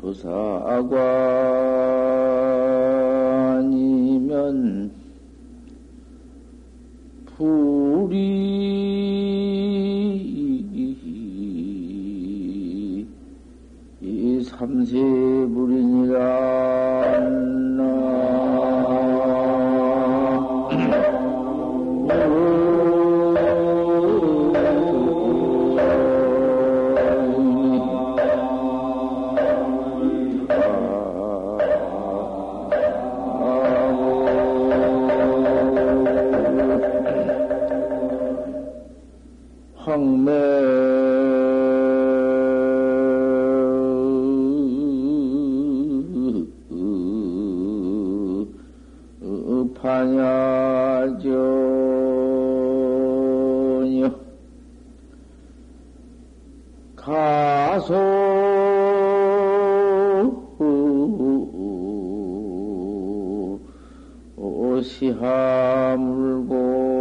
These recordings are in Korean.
조사관이면 불이 이 삼세불이니라. 반야전여 가소 시하물곤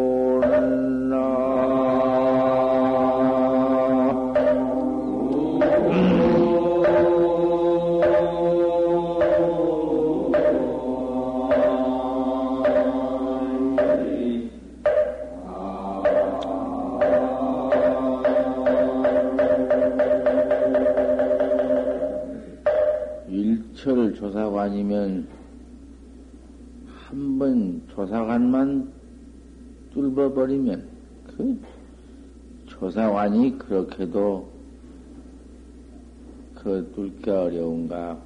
나 조사관이면 한 번 조사관만 뚫어버리면 그 조사관이 그렇게도 그 뚫기 어려운가.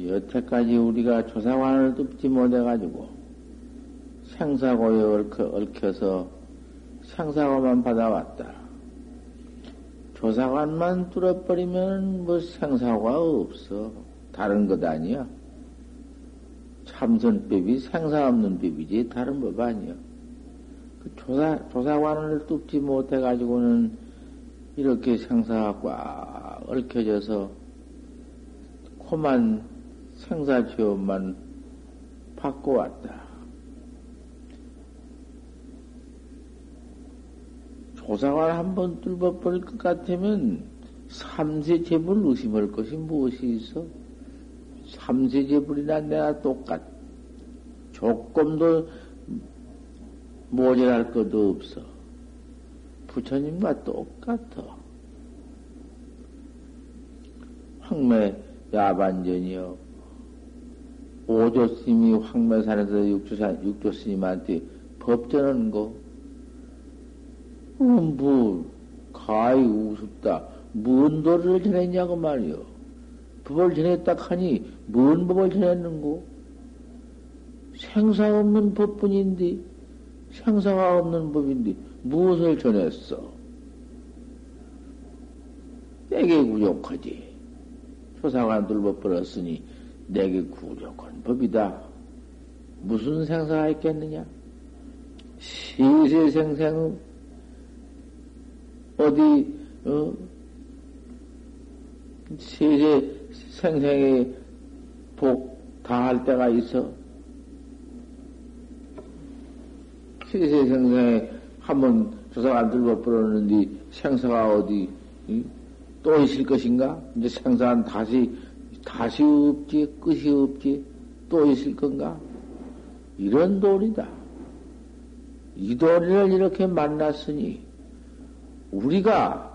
여태까지 우리가 조사관을 뚫지 못해가지고 생사고에 얽혀서 생사고만 받아왔다. 조사관만 뚫어버리면 뭐 생사고가 없어. 다른 것 아니야. 참선법이 생사 없는 법이지 다른 법 아니야. 그 조사관을 뚫지 못해가지고는 이렇게 생사가 꽉 얽혀져서 코만 생사취업만 받고 왔다. 조사관 한번 뚫어버릴 것 같으면 삼세제불 의심할 것이 무엇이 있어? 삼세제불이나 내가 똑같. 조금도 모자랄 것도 없어. 부처님과 똑같아. 황매 야반전이요. 오조스님이 황매산에서 육조스님한테 법전한 거. 뭐 가히 우습다. 뭔 도를 전했냐고 말이요. 법을 전했다 하니 뭔 법을 전했는고? 생사 없는 법뿐인데 생사가 없는 법인데 무엇을 전했어? 내게 구족하지. 조사관 둘러버렸으니 내게 구족한 법이다. 무슨 생사가 있겠느냐? 시시생생 어디 세세 생생에 복 다 할 때가 있어. 세세 생생에 한번 조사관 들고 부르는데 생사가 어디 또 있을 것인가? 이제 생사는 다시 없지, 끝이 없지, 또 있을 건가? 이런 도리다. 이 도리를 이렇게 만났으니 우리가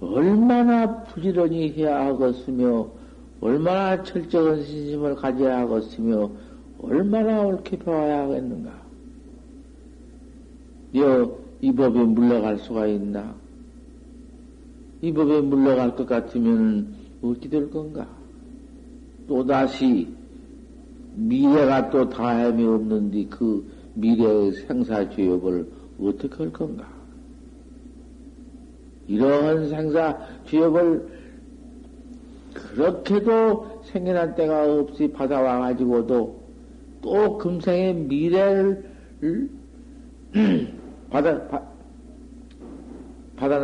얼마나 부지런히 해야 하겠으며 얼마나 철저한 신심을 가져야 하겠으며 얼마나 옳게 배워야 하겠는가. 이 법에 물러갈 수가 있나? 이 법에 물러갈 것 같으면 어찌 될 건가? 또다시 미래가 또 다함이 없는데 그 미래의 생사죄업을 어떻게 할 건가? 이러한 생사 죄업을 그렇게도 생겨난 때가 없이 받아와가지고도 또 금생의 미래를 받아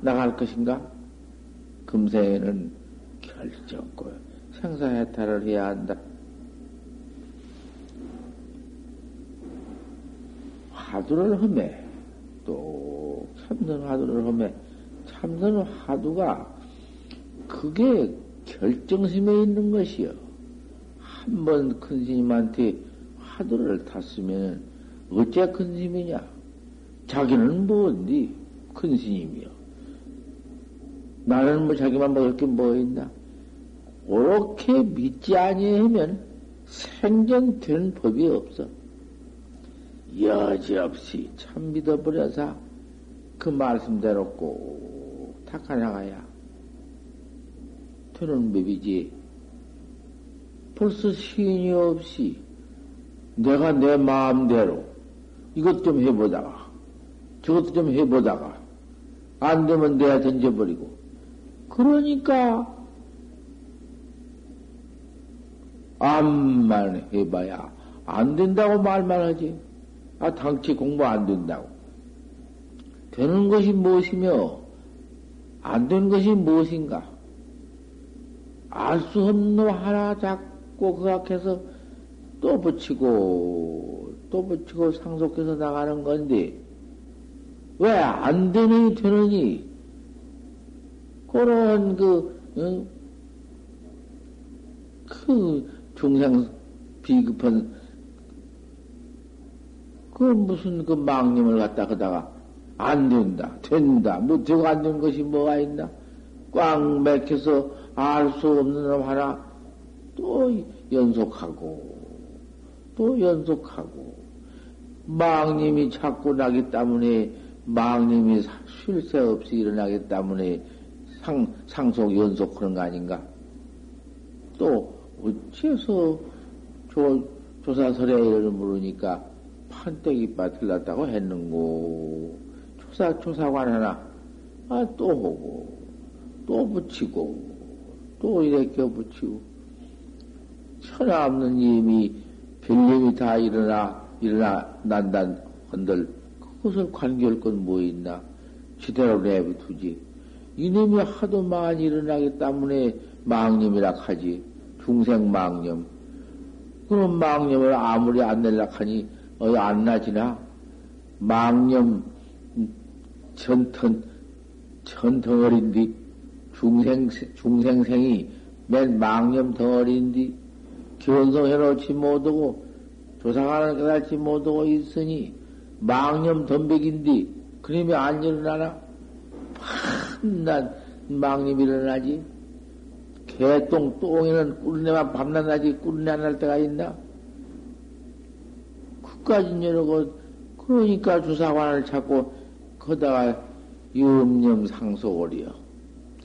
나갈 것인가? 금생에는 결정코 생사해탈을 해야 한다. 화두를 험해 또 참선 화두를 험해 참선 화두가 그게 결정심에 있는 것이요. 한번 큰 스님한테 화두를 탔으면 어째 큰 스님이냐? 자기는 뭔디 큰 스님이요. 나는 뭐 자기만 먹을 게 뭐 있나? 그렇게 믿지 아니하면 생전되는 법이 없어. 여지없이 참 믿어버려서 그 말씀대로 꼭 닦아나가야 되는 법이지. 벌써 시인이 없이 내가 내 마음대로 이것 좀 해보다가 저것 좀 해보다가 안 되면 내가 던져버리고 그러니까 암만 해봐야 안 된다고 말만 하지. 아, 당치 공부 안 된다고. 되는 것이 무엇이며 안 되는 것이 무엇인가? 알 수 없는 놈 하나 잡고 그 앞에서 또 붙이고 또 붙이고 상속해서 나가는 건데 왜 안 되느니 되느니 그런 그 중생 비급한 그 무슨 그 망님을 갖다 그다가 안 된다 된다 뭐 되고 안 되는 것이 뭐가 있나 꽉 맥혀서 알 수 없는 놈 하나 또 연속하고 망님이 자꾸 나기 때문에 망님이 쉴 새 없이 일어나기 때문에 상속 연속 그런 거 아닌가. 또 어째서 조사설에 이를 물으니까 판때기 빠틀났다고 했는고. 조사관 하나, 아, 또 하고, 또 붙이고, 또 이렇게 붙이고. 천하 없는 님이 별님이 다 일어난단 건들, 그것을 관계할 건 뭐 있나? 제대로 내버두지. 이놈이 하도 많이 일어나기 때문에 망님이라 하지. 중생 망념. 그런 망념을 아무리 안 내려고 하니, 어디 안 나지나? 망념 전 덩어리인데, 중생생이 맨 망념 덩어리인데, 견성해놓지 못하고, 조상하는 깨닫지 못하고 있으니, 망념 덤백인데, 그놈이 안 일어나나? 밤낮 망념이 일어나지? 개똥, 똥에는 꿀내만 밤낮 나지 꿀내 안 날 때가 있나? 그까진 여러고 그러니까 주사관을 찾고 거다가 염념 상속을이요.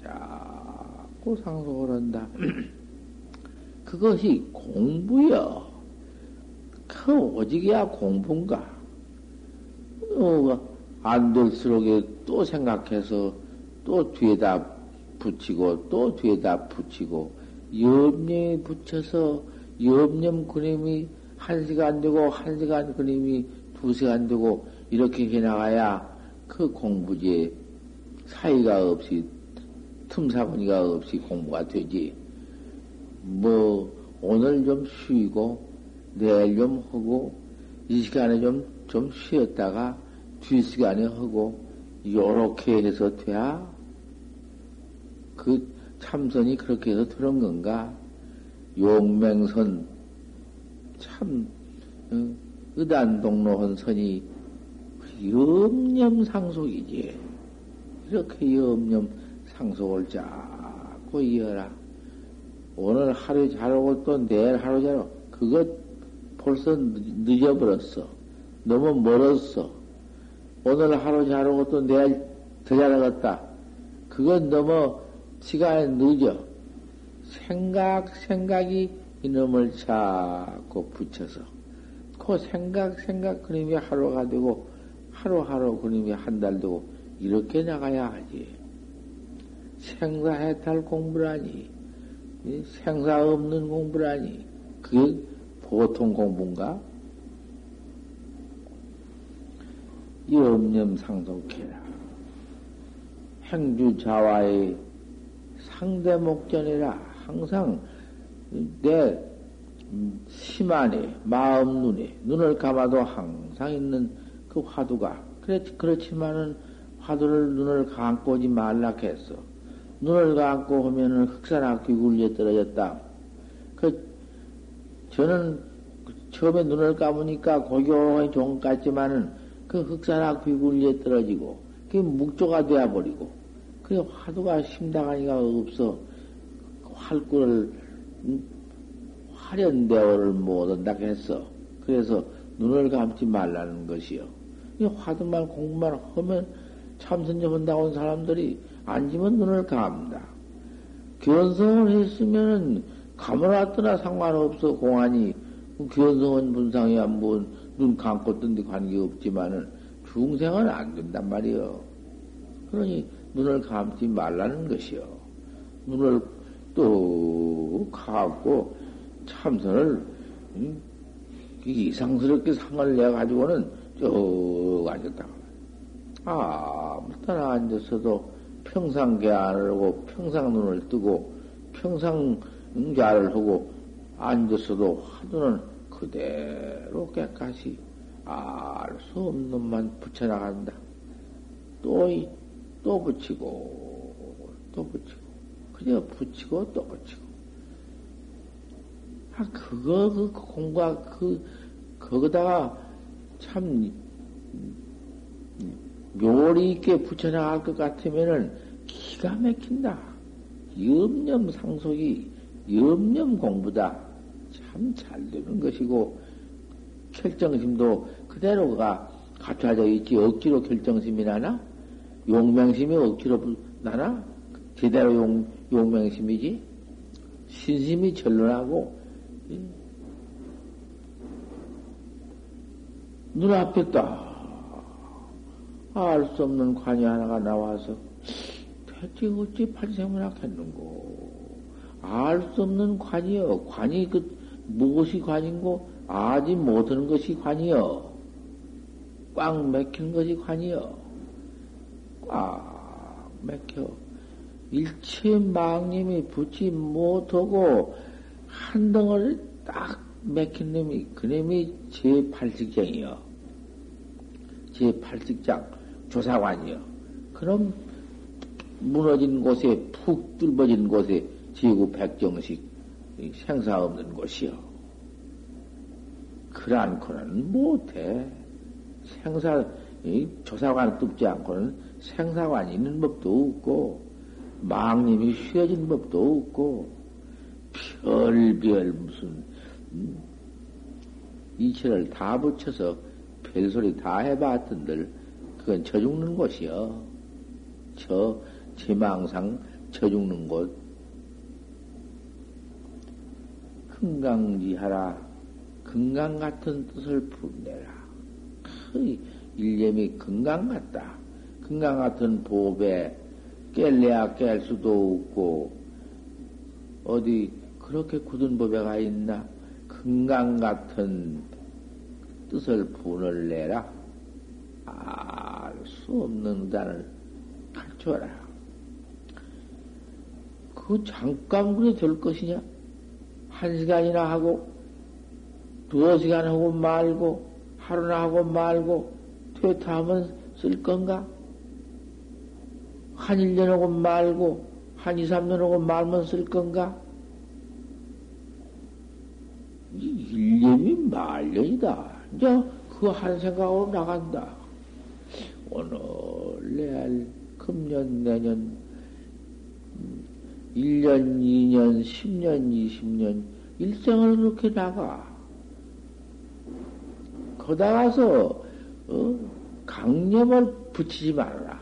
자꾸 상속을 한다. 그것이 공부여. 그 오직이야 공부인가. 안 될수록에 또 생각해서 또 뒤에다 붙이고 또 뒤에다 붙이고 염려에 붙여서 염념 그림이 1시간 되고 1시간 그림이 2시간 되고 이렇게 해나가야 그 공부지에 사이가 없이 틈사거리가 없이 공부가 되지. 뭐 오늘 좀 쉬고 내일 좀 하고 이 시간에 좀 쉬었다가 뒷시간에 하고 요렇게 해서 돼야 그 참선이 그렇게 해서 들은 건가? 용맹선 참 의단동로한 선이 염념상속이지. 이렇게 염념상속을 자꾸 이어라. 오늘 하루 잘하고 또 내일 하루 잘하고 그것 벌써 늦어버렸어. 너무 멀었어. 오늘 하루 잘하고 또 내일 더 잘하겠다. 그건 너무 시간이 늦어. 생각이 이놈을 자꾸 붙여서. 그 생각 그림이 하루가 되고, 하루하루 그림이 한 달 되고, 이렇게 나가야 하지. 생사해탈 공부라니. 생사 없는 공부라니. 그게 보통 공부인가? 염념상속해라. 행주자와의 상대 목전이라 항상 내 심 안에 마음 눈에 눈을 감아도 항상 있는 그 화두가. 그렇지만은 화두를 눈을 감고 오지 말라 했어. 눈을 감고 오면은 흑사나 귀굴리에 떨어졌다. 저는 처음에 눈을 감으니까 고교의 종 같지만은 그 흑사나 귀굴리에 떨어지고, 그게 묵조가 되어버리고, 그게 화두가 심당하니가 없어. 활구를, 화련대오를 못 한다고 했어. 그래서 눈을 감지 말라는 것이요. 이 화두만 공부만 하면 참선제 혼다 온 사람들이 앉으면 눈을 감다. 견성을 했으면은 감으나 떠나 상관없어. 공안이 견성은 분상이야 뭐 눈 감고 뜬데 관계없지만은 중생은 안 된단 말이요. 그러니 눈을 감지 말라는 것이요. 눈을 또 감고 참선을 이상스럽게 상을 내가지고는 쭉 앉았다가, 아무따나 앉았어도 평상 계안을 하고, 평상 눈을 뜨고, 평상 응자를 하고, 앉았어도 화두는 그대로 깨끗이 알 수 없는 놈만 붙여나간다. 또 붙이고, 또 붙이고, 그저 붙이고, 또 붙이고. 그 공과, 거기다가 참, 요리 있게 붙여나갈 것 같으면은 기가 막힌다. 염념 상속이 염념 공부다. 참 잘 되는 것이고, 결정심도 그대로가 갖춰져 있지. 억지로 결정심이 나나? 용맹심이 억지로 나나? 제대로 용맹심이지? 신심이 절로 나고, 눈앞에 딱 알 수 없는 관이 하나가 나와서 대체 어찌 판생문학 했는고. 알 수 없는 관이여. 관이 그 무엇이 관인고 아지 못하는 것이 관이여. 꽉 막힌 것이 관이여. 꽉 막혀 일체 망님이 붙지 못하고 한 덩어리 딱 맥힌 놈이, 그놈이 제8직장이요. 제8직장 조사관이요. 그럼 무너진 곳에, 푹 뚫어진 곳에 지구 백정식 생사 없는 곳이요. 그러한코는 못해. 생사, 조사관 뚫지 않고는 생사관이 있는 법도 없고, 망님이 쉬어진 법도 없고, 별별 무슨 이체를 다 붙여서 별소리 다 해봤던들 그건 저 죽는 곳이여. 저 지망상 저 죽는 곳. 금강지하라. 금강 같은 뜻을 품내라. 그 일념이 금강 같다. 금강 같은 보배 깰래야 깰 수도 없고 어디 그렇게 굳은 법에가 있나? 금강 같은 뜻을 분을 내라. 알 수 없는 단을 가르쳐라. 그 잠깐 그래 될 것이냐? 1시간이나 하고 2시간 하고 말고 하루나 하고 말고 퇴타하면 쓸 건가? 1~1년 하고 말고 2~3년 하고 말면 쓸 건가? 일념이 말년이다. 이제 그 한 생각으로 나간다. 오늘, 내일, 금년, 내년, 1년, 2년, 10년, 20년, 일생을 그렇게 나가. 거다가서, 강념을 붙이지 말아라.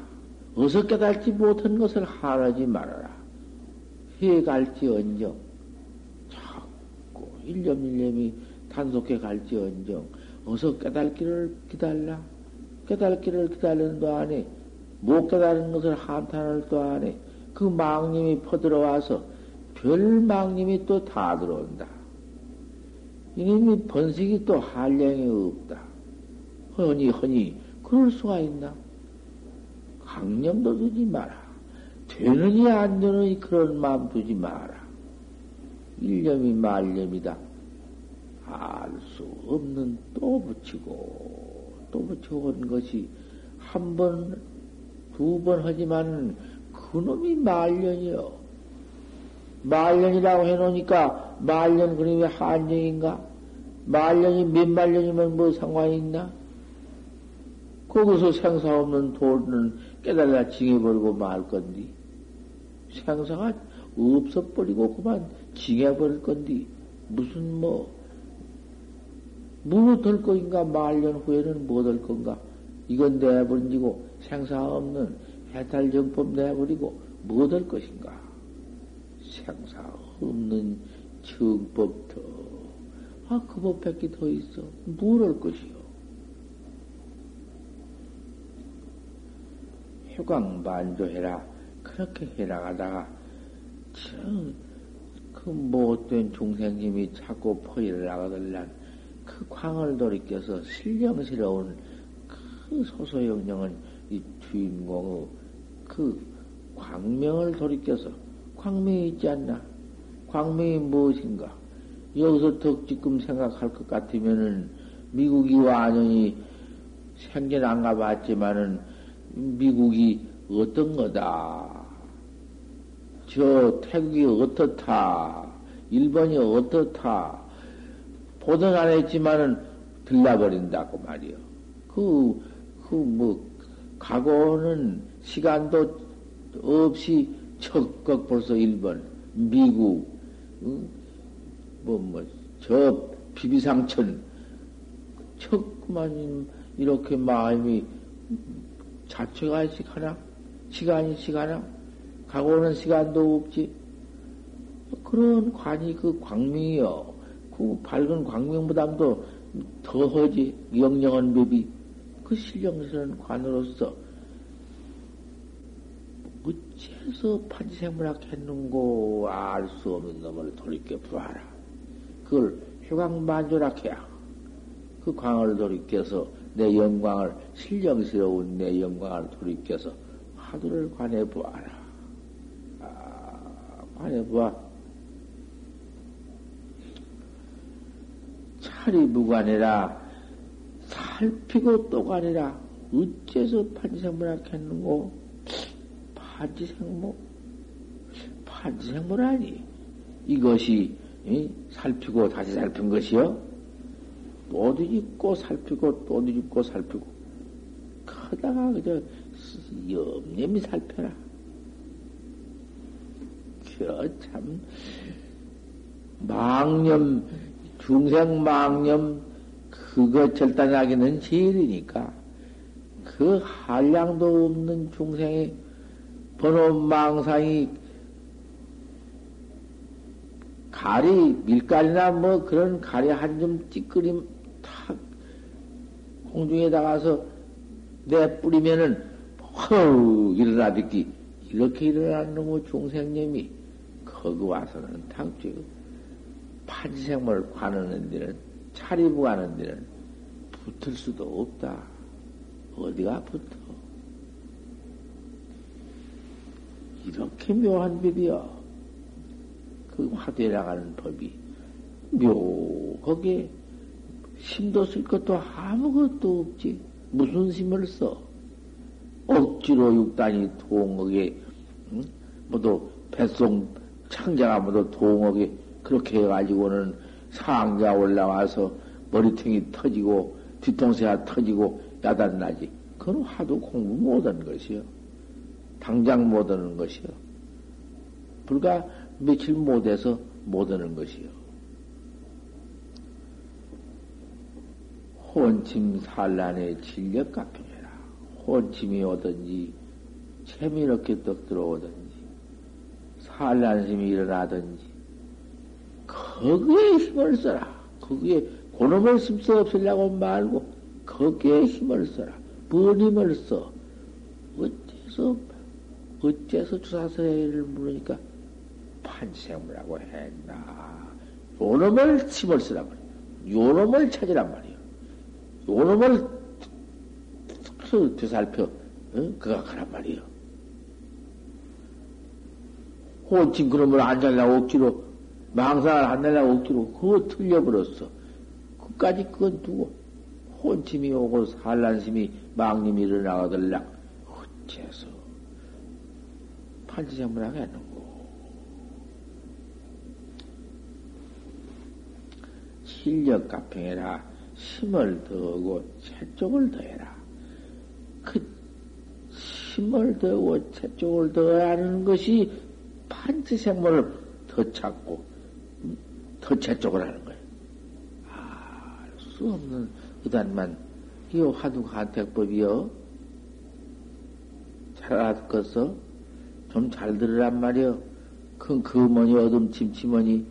어서 깨달지 못한 것을 하라지 말아라. 해갈지 언정. 일념이 단속해 갈지언정 어서 깨달기를 기다라. 깨달기를 기다리는 도 안에 못 깨달은 것을 한탄할 도 안에 그 망님이 퍼들어와서 별 망님이 또 다 들어온다. 이놈이 번식이 또 한량이 없다. 허니 그럴 수가 있나? 강령도 두지 마라. 되느니 안 되느니 그런 마음 두지 마라. 일념이 말념이다. 알 수 없는 또 붙이고 또 좋은 것이 한 번, 두 번 하지만 그놈이 말년이요. 말년이라고 해놓으니까 말년 그놈이 한정인가? 말년이 몇 말년이면 뭐 상관이 있나? 거기서 생사 없는 도는 깨달아 징해버리고 말 건디. 생사가 없어버리고 그만 징해버릴 건디. 무슨 무엇할 것인가? 말년 후에는 못할 건가? 이건 내버리고 생사 없는 해탈정법 내버리고 못할 것인가? 생사 없는 정법 더. 그 법밖에 더 있어. 뭘할 것이요? 휴강만조해라. 그렇게 해나가다가 참 그 못된 중생님이 자꾸 포위를 나가들란 그 광을 돌이켜서 신령스러운 그 소소영령은 이 주인공의 그 광명을 돌이켜서 광명이 있지 않나? 광명이 무엇인가? 여기서 덕지금 생각할 것 같으면은 미국이 완전히 생전 안 가봤지만은 미국이 어떤 거다. 저 태국이 어떻다. 일본이 어떻다. 보던 안 했지만은 들라버린다고 말이요. 과거는 시간도 없이 적극 벌써 일본, 미국, 저 비비상천, 적만 이렇게 마음이 자체가 시가나? 시간이 시가나? 과거는 시간도 없지. 그런 관이 그 광명이요. 그 밝은 광명보담도 더하지. 영영한 법이 그 신령스러운 관으로서 어째서 판지생물학 했는고 알 수 없는 놈을 돌이켜 부하라. 그걸 휴강만조락해야 그 광을 돌이켜서 내 영광을 신령스러운 내 영광을 돌이켜서 화두를 관해 부하라. 관해 부하. 살이 무관해라. 살피고 또 관해라. 어째서 판지생물학했는고? 판지생물하니 이것이 살피고 다시 살핀 것이요. 또 뒤집고 살피고 또 뒤집고 살피고 그러다가 그저 염렴히 살펴라. 저 참 망념. 중생 망념, 그거 절단하기는 제일이니까, 그 한량도 없는 중생의 번호 망상이 가리, 밀가리나 뭐 그런 가리 한 점 찌끄림 탁 공중에 나가서 내뿌리면은 허우, 일어나 듣기. 이렇게 일어나는 놈의 중생념이, 거기 와서는 당최 판지생물 관하는 데는, 차리부 하는 데는 붙을 수도 없다. 어디가 붙어? 이렇게 묘한 법이여. 그 화두에 나가는 법이 묘하게 심도 쓸 것도 아무것도 없지. 무슨 심을 써? 억지로 육단이 동옥에, 모두 뱃속 창자가 모두 동옥에 그렇게 해가지고는 상자 올라와서 머리통이 터지고 뒤통수가 터지고 야단나지. 그건 화두 공부 못한 것이요. 당장 못하는 것이요. 불과 며칠 못해서 못하는 것이요. 혼침산란에 질려 깎여라. 혼침이 오든지 재미롭게 떡 들어오든지 산란심이 일어나든지 거기에 힘을 써라. 거기에 고놈을 씁쓸 없으려고 말고 거기에 힘을 써라. 뭔 힘을 써? 어째서 주사세를 물으니까 판지생물하고 했나? 요놈을 힘을 쓰란 말이야. 요놈을 찾으란 말이야. 요놈을 되살펴 그각하란 말이야. 호칭 그놈을 안 잘라고 억지로 망상을 안 내려고 억지로 그거 틀려버렸어. 끝까지 그건 두고 혼침이 오고 산란심이 망님이 일어나가들라 어째서 판치생물 하겠는고. 실력 가평해라. 힘을 더하고 체쪽을 더해라. 그 힘을 더하고 체쪽을 더하는 것이 판치생물을 더 찾고 더 체쪽을 하는 거예요. 알 수 없는 이단만 이거 화두가택법이여. 잘 알았겠어? 좀 잘 들으란 말이여. 그 뭐니 어둠 침침하니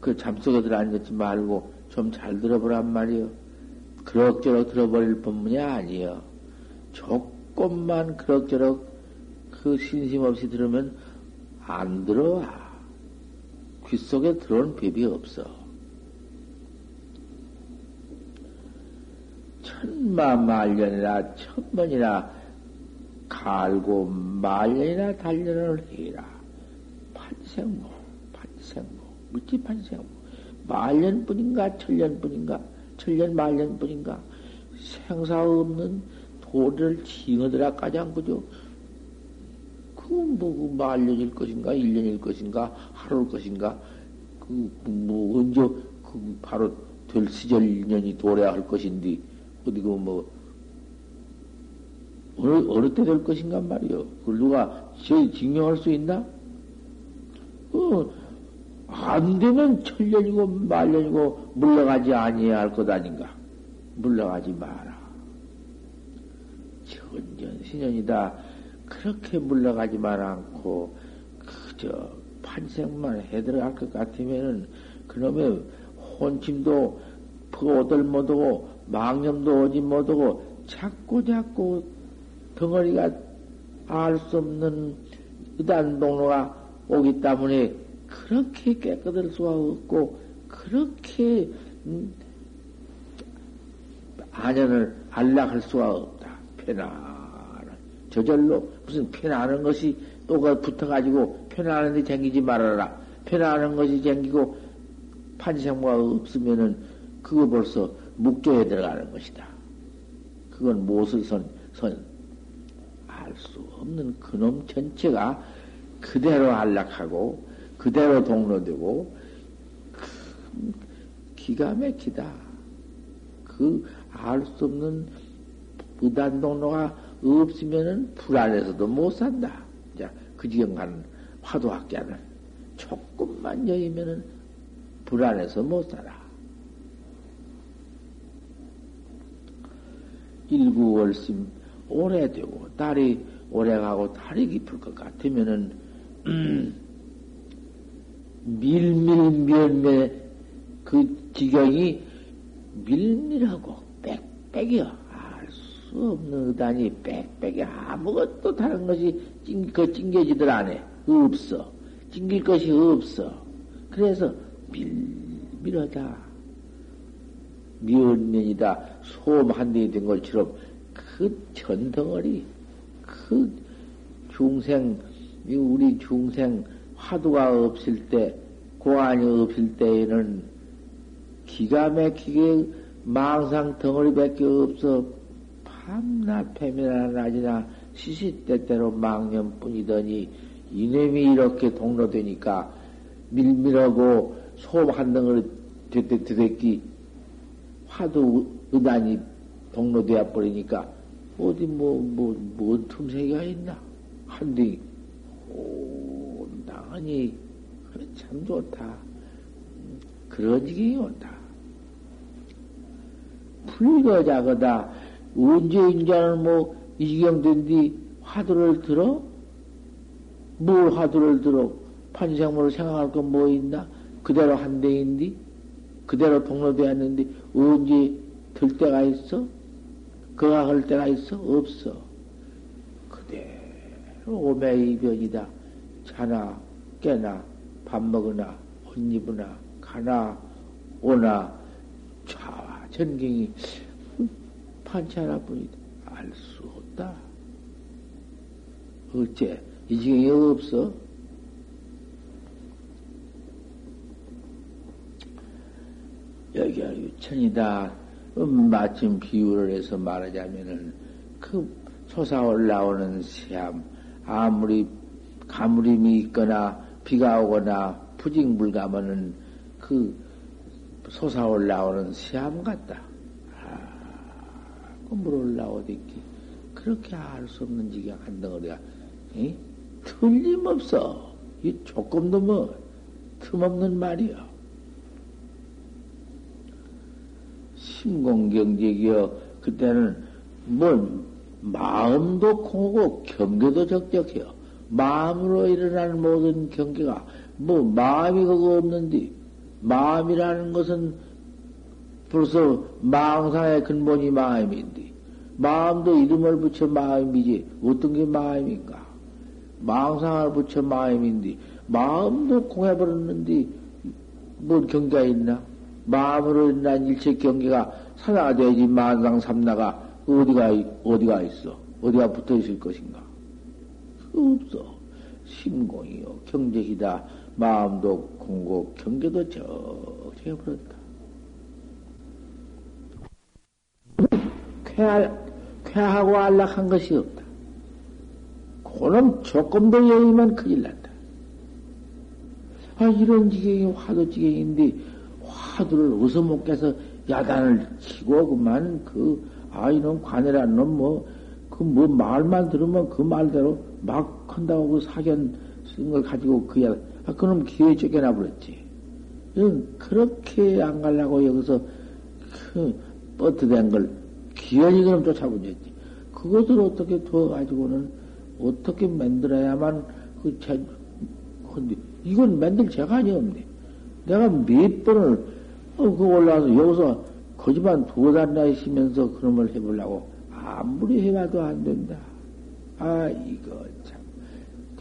그 잠속에 들어앉지 말고 좀 잘 들어보란 말이여. 그럭저럭 들어버릴 법문이 아니여. 조금만 그럭저럭 그 신심 없이 들으면 안 들어와. 귓속에 들어온 법이 없어. 천만만년이나 천번이나 갈고 만년이나 단련을 해라. 판생모, 판생모, 어찌 판생모. 만년뿐인가 천년뿐인가 천년만년뿐인가 생사 없는 도를 징어들아 가장 그죠. 그 만년일 것인가, 1년일 것인가, 하루일 것인가, 언제, 바로 될 시절 인연이 도래야 할 것인데, 어느 때 될 것인가 말이요. 그걸 누가 저희 증명할 수 있나? 안 되면 천년이고, 만년이고, 물러가지 아니해야 할 것 아닌가? 물러가지 마라. 천년, 신년이다. 그렇게 물러가지만 않고 그저 판생만 해들어갈 것 같으면은 그놈의 혼침도 퍼오들 못하고 망념도 오지 못하고 자꾸 덩어리가 알 수 없는 이단동로가 오기 때문에 그렇게 깨끗할 수가 없고 그렇게 안연을 안락할 수가 없다. 편안. 저절로 무슨 편안한 것이 또가 붙어가지고 편안한 데 쟁기지 말아라. 편안한 것이 쟁기고 판생모가 없으면은 그거 벌써 묵조에 들어가는 것이다. 그건 못을 알 수 없는 그놈 전체가 그대로 안락하고 그대로 동로되고 기가 막히다. 그 알 수 없는 부단 동로가 없으면은 불안해서도 못 산다. 자, 그 지경 가는 화두학자는 조금만 여의면은 불안해서 못 살아. 19월심 오래되고 달이 오래가고 달이 깊을 것 같으면은 밀밀 그 지경이 밀밀하고 빽빽이야. 없는 의단이 빽빽이 아무것도 다른 것이 찡겨지들 안 해. 없어. 찡길 것이 없어. 그래서 밀밀하다. 면면이다. 소음 한 대이 된 것처럼 그 전덩어리, 그 중생, 우리 중생 화두가 없을 때, 공안이 없을 때에는 기가 막히게 망상 덩어리밖에 없어. 밤나 패미나 낮이나 시시때때로 망념뿐이더니 이놈이 이렇게 동로되니까 밀밀하고 소음 한 덩어리 되새끼 화두 의단이 동로되어 버리니까 어디 뭔 틈새가 있나? 한데 온당하니 참 좋다. 그런 지경이 온다. 불거자거다. 언제 인자는 뭐 이 지경 된 뒤 화두를 들어? 뭐 화두를 들어? 판생물을 생각할 건 뭐 있나? 그대로 한 대인데? 그대로 동로되었는데 언제 들 때가 있어? 그가 할 때가 있어? 없어. 그대로 오매이변이다. 자나 깨나 밥 먹으나 옷 입으나 가나 오나 좌와 전경이 판치 하나뿐이다. 알 수 없다. 어째 이 지경이 없어? 여기가 유천이다. 마침 비유를 해서 말하자면은 그 솟아올라오는 새암, 아무리 가물림이 있거나 비가 오거나 부직불가면은 그 솟아올라오는 새암 같다. 아, 물 올라오듯이 그렇게 알 수 없는 지경 한 덩어리가 틀림없어. 이 조금도 뭐 틈없는 말이야. 신공경직이여, 그때는 뭐 마음도 공하고 경계도 적적해요. 마음으로 일어나는 모든 경계가 뭐 마음이 그거 없는데, 마음이라는 것은 벌써 망상의 근본이 마음인데, 마음도 이름을 붙여 마음이지 어떤 게 마음인가? 망상을 붙여 마음인데 마음도 공해버렸는데 뭔 경계가 있나? 마음으로 난 일체 경계가 산화되지 만상 삼나가 어디가 있어? 어디가 붙어 있을 것인가? 없어. 심공이요 경제이다. 마음도 공고 경계도 적해버렸다. 쾌하고 안락한 것이 없다. 그놈 조금도 여의면 큰일 난다. 아, 이런 지경이 화두 지경인데 화두를 어디서 못 깨서 야단을 치고 그만 이놈 관해라는 놈 말만 들으면 그 말대로 막 한다고 그 사견 쓴 걸 가지고 그놈 기회에 쫓겨나버렸지. 그렇게 안 가려고 여기서 그 뻗어댄 걸 기어이 그놈 쫓아보냈지. 그것을 어떻게 두어가지고는 어떻게 만들어야만 근데 이건 만들 재간이 없네. 내가 몇 번을 올라와서 여기서 거짓말 두어달라 하시면서 그런 걸 해보려고 아무리 해봐도 안 된다. 아, 이거 참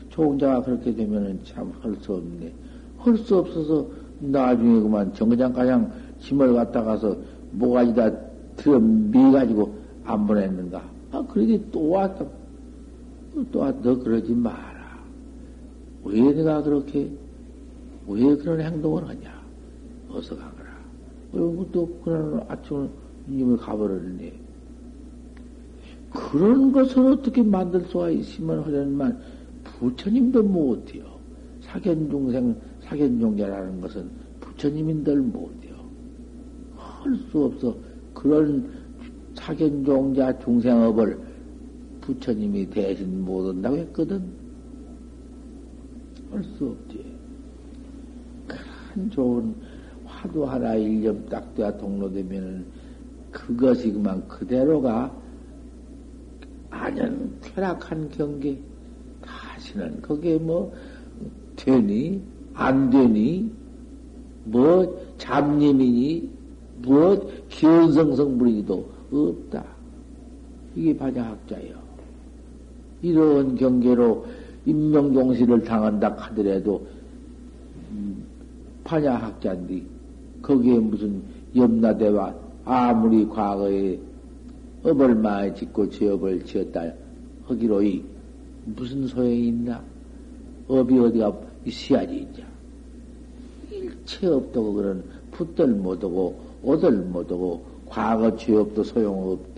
초공자가 그렇게 되면은 참 할 수 없네. 할 수 없어서 나중에 그만 정거장가장 짐을 갖다 가서 모가지다 들여매가지고 안 보냈는가? 아, 그러지 또 왔다. 너 그러지 마라. 왜 내가 그렇게 왜 그런 행동을 하냐? 어서 가거라. 그리고 또 그날 아침에 님을 가버렸네. 그런 것을 어떻게 만들 수가 있으면 하려니만 부처님도 못해요. 사견중생, 사견종자라는 것은 부처님인들 못해요. 할 수 없어. 그런 사견종자 중생업을 부처님이 대신 못한다고 했거든. 할 수 없지. 큰 좋은 화두 하나 1년 딱 돼야 동로되면은 그것이 그만 그대로가 안연 쾌락한 경계. 다시는 거기에 뭐 되니 안 되니 뭐 잡념이니 뭐 기운성성불이기도 없다. 이게 바자학자예요. 이런 경계로 인명동시를 당한다 하더라도 파냐학자인데 거기에 무슨 염라대와 아무리 과거에 업을 많이 짓고 죄업을 지었다 하기로이 무슨 소용이 있나? 업이 어디가 있어야지 있냐? 일체 없다고 그런 풋들 못하고 오들 못하고 과거 죄업도 소용없고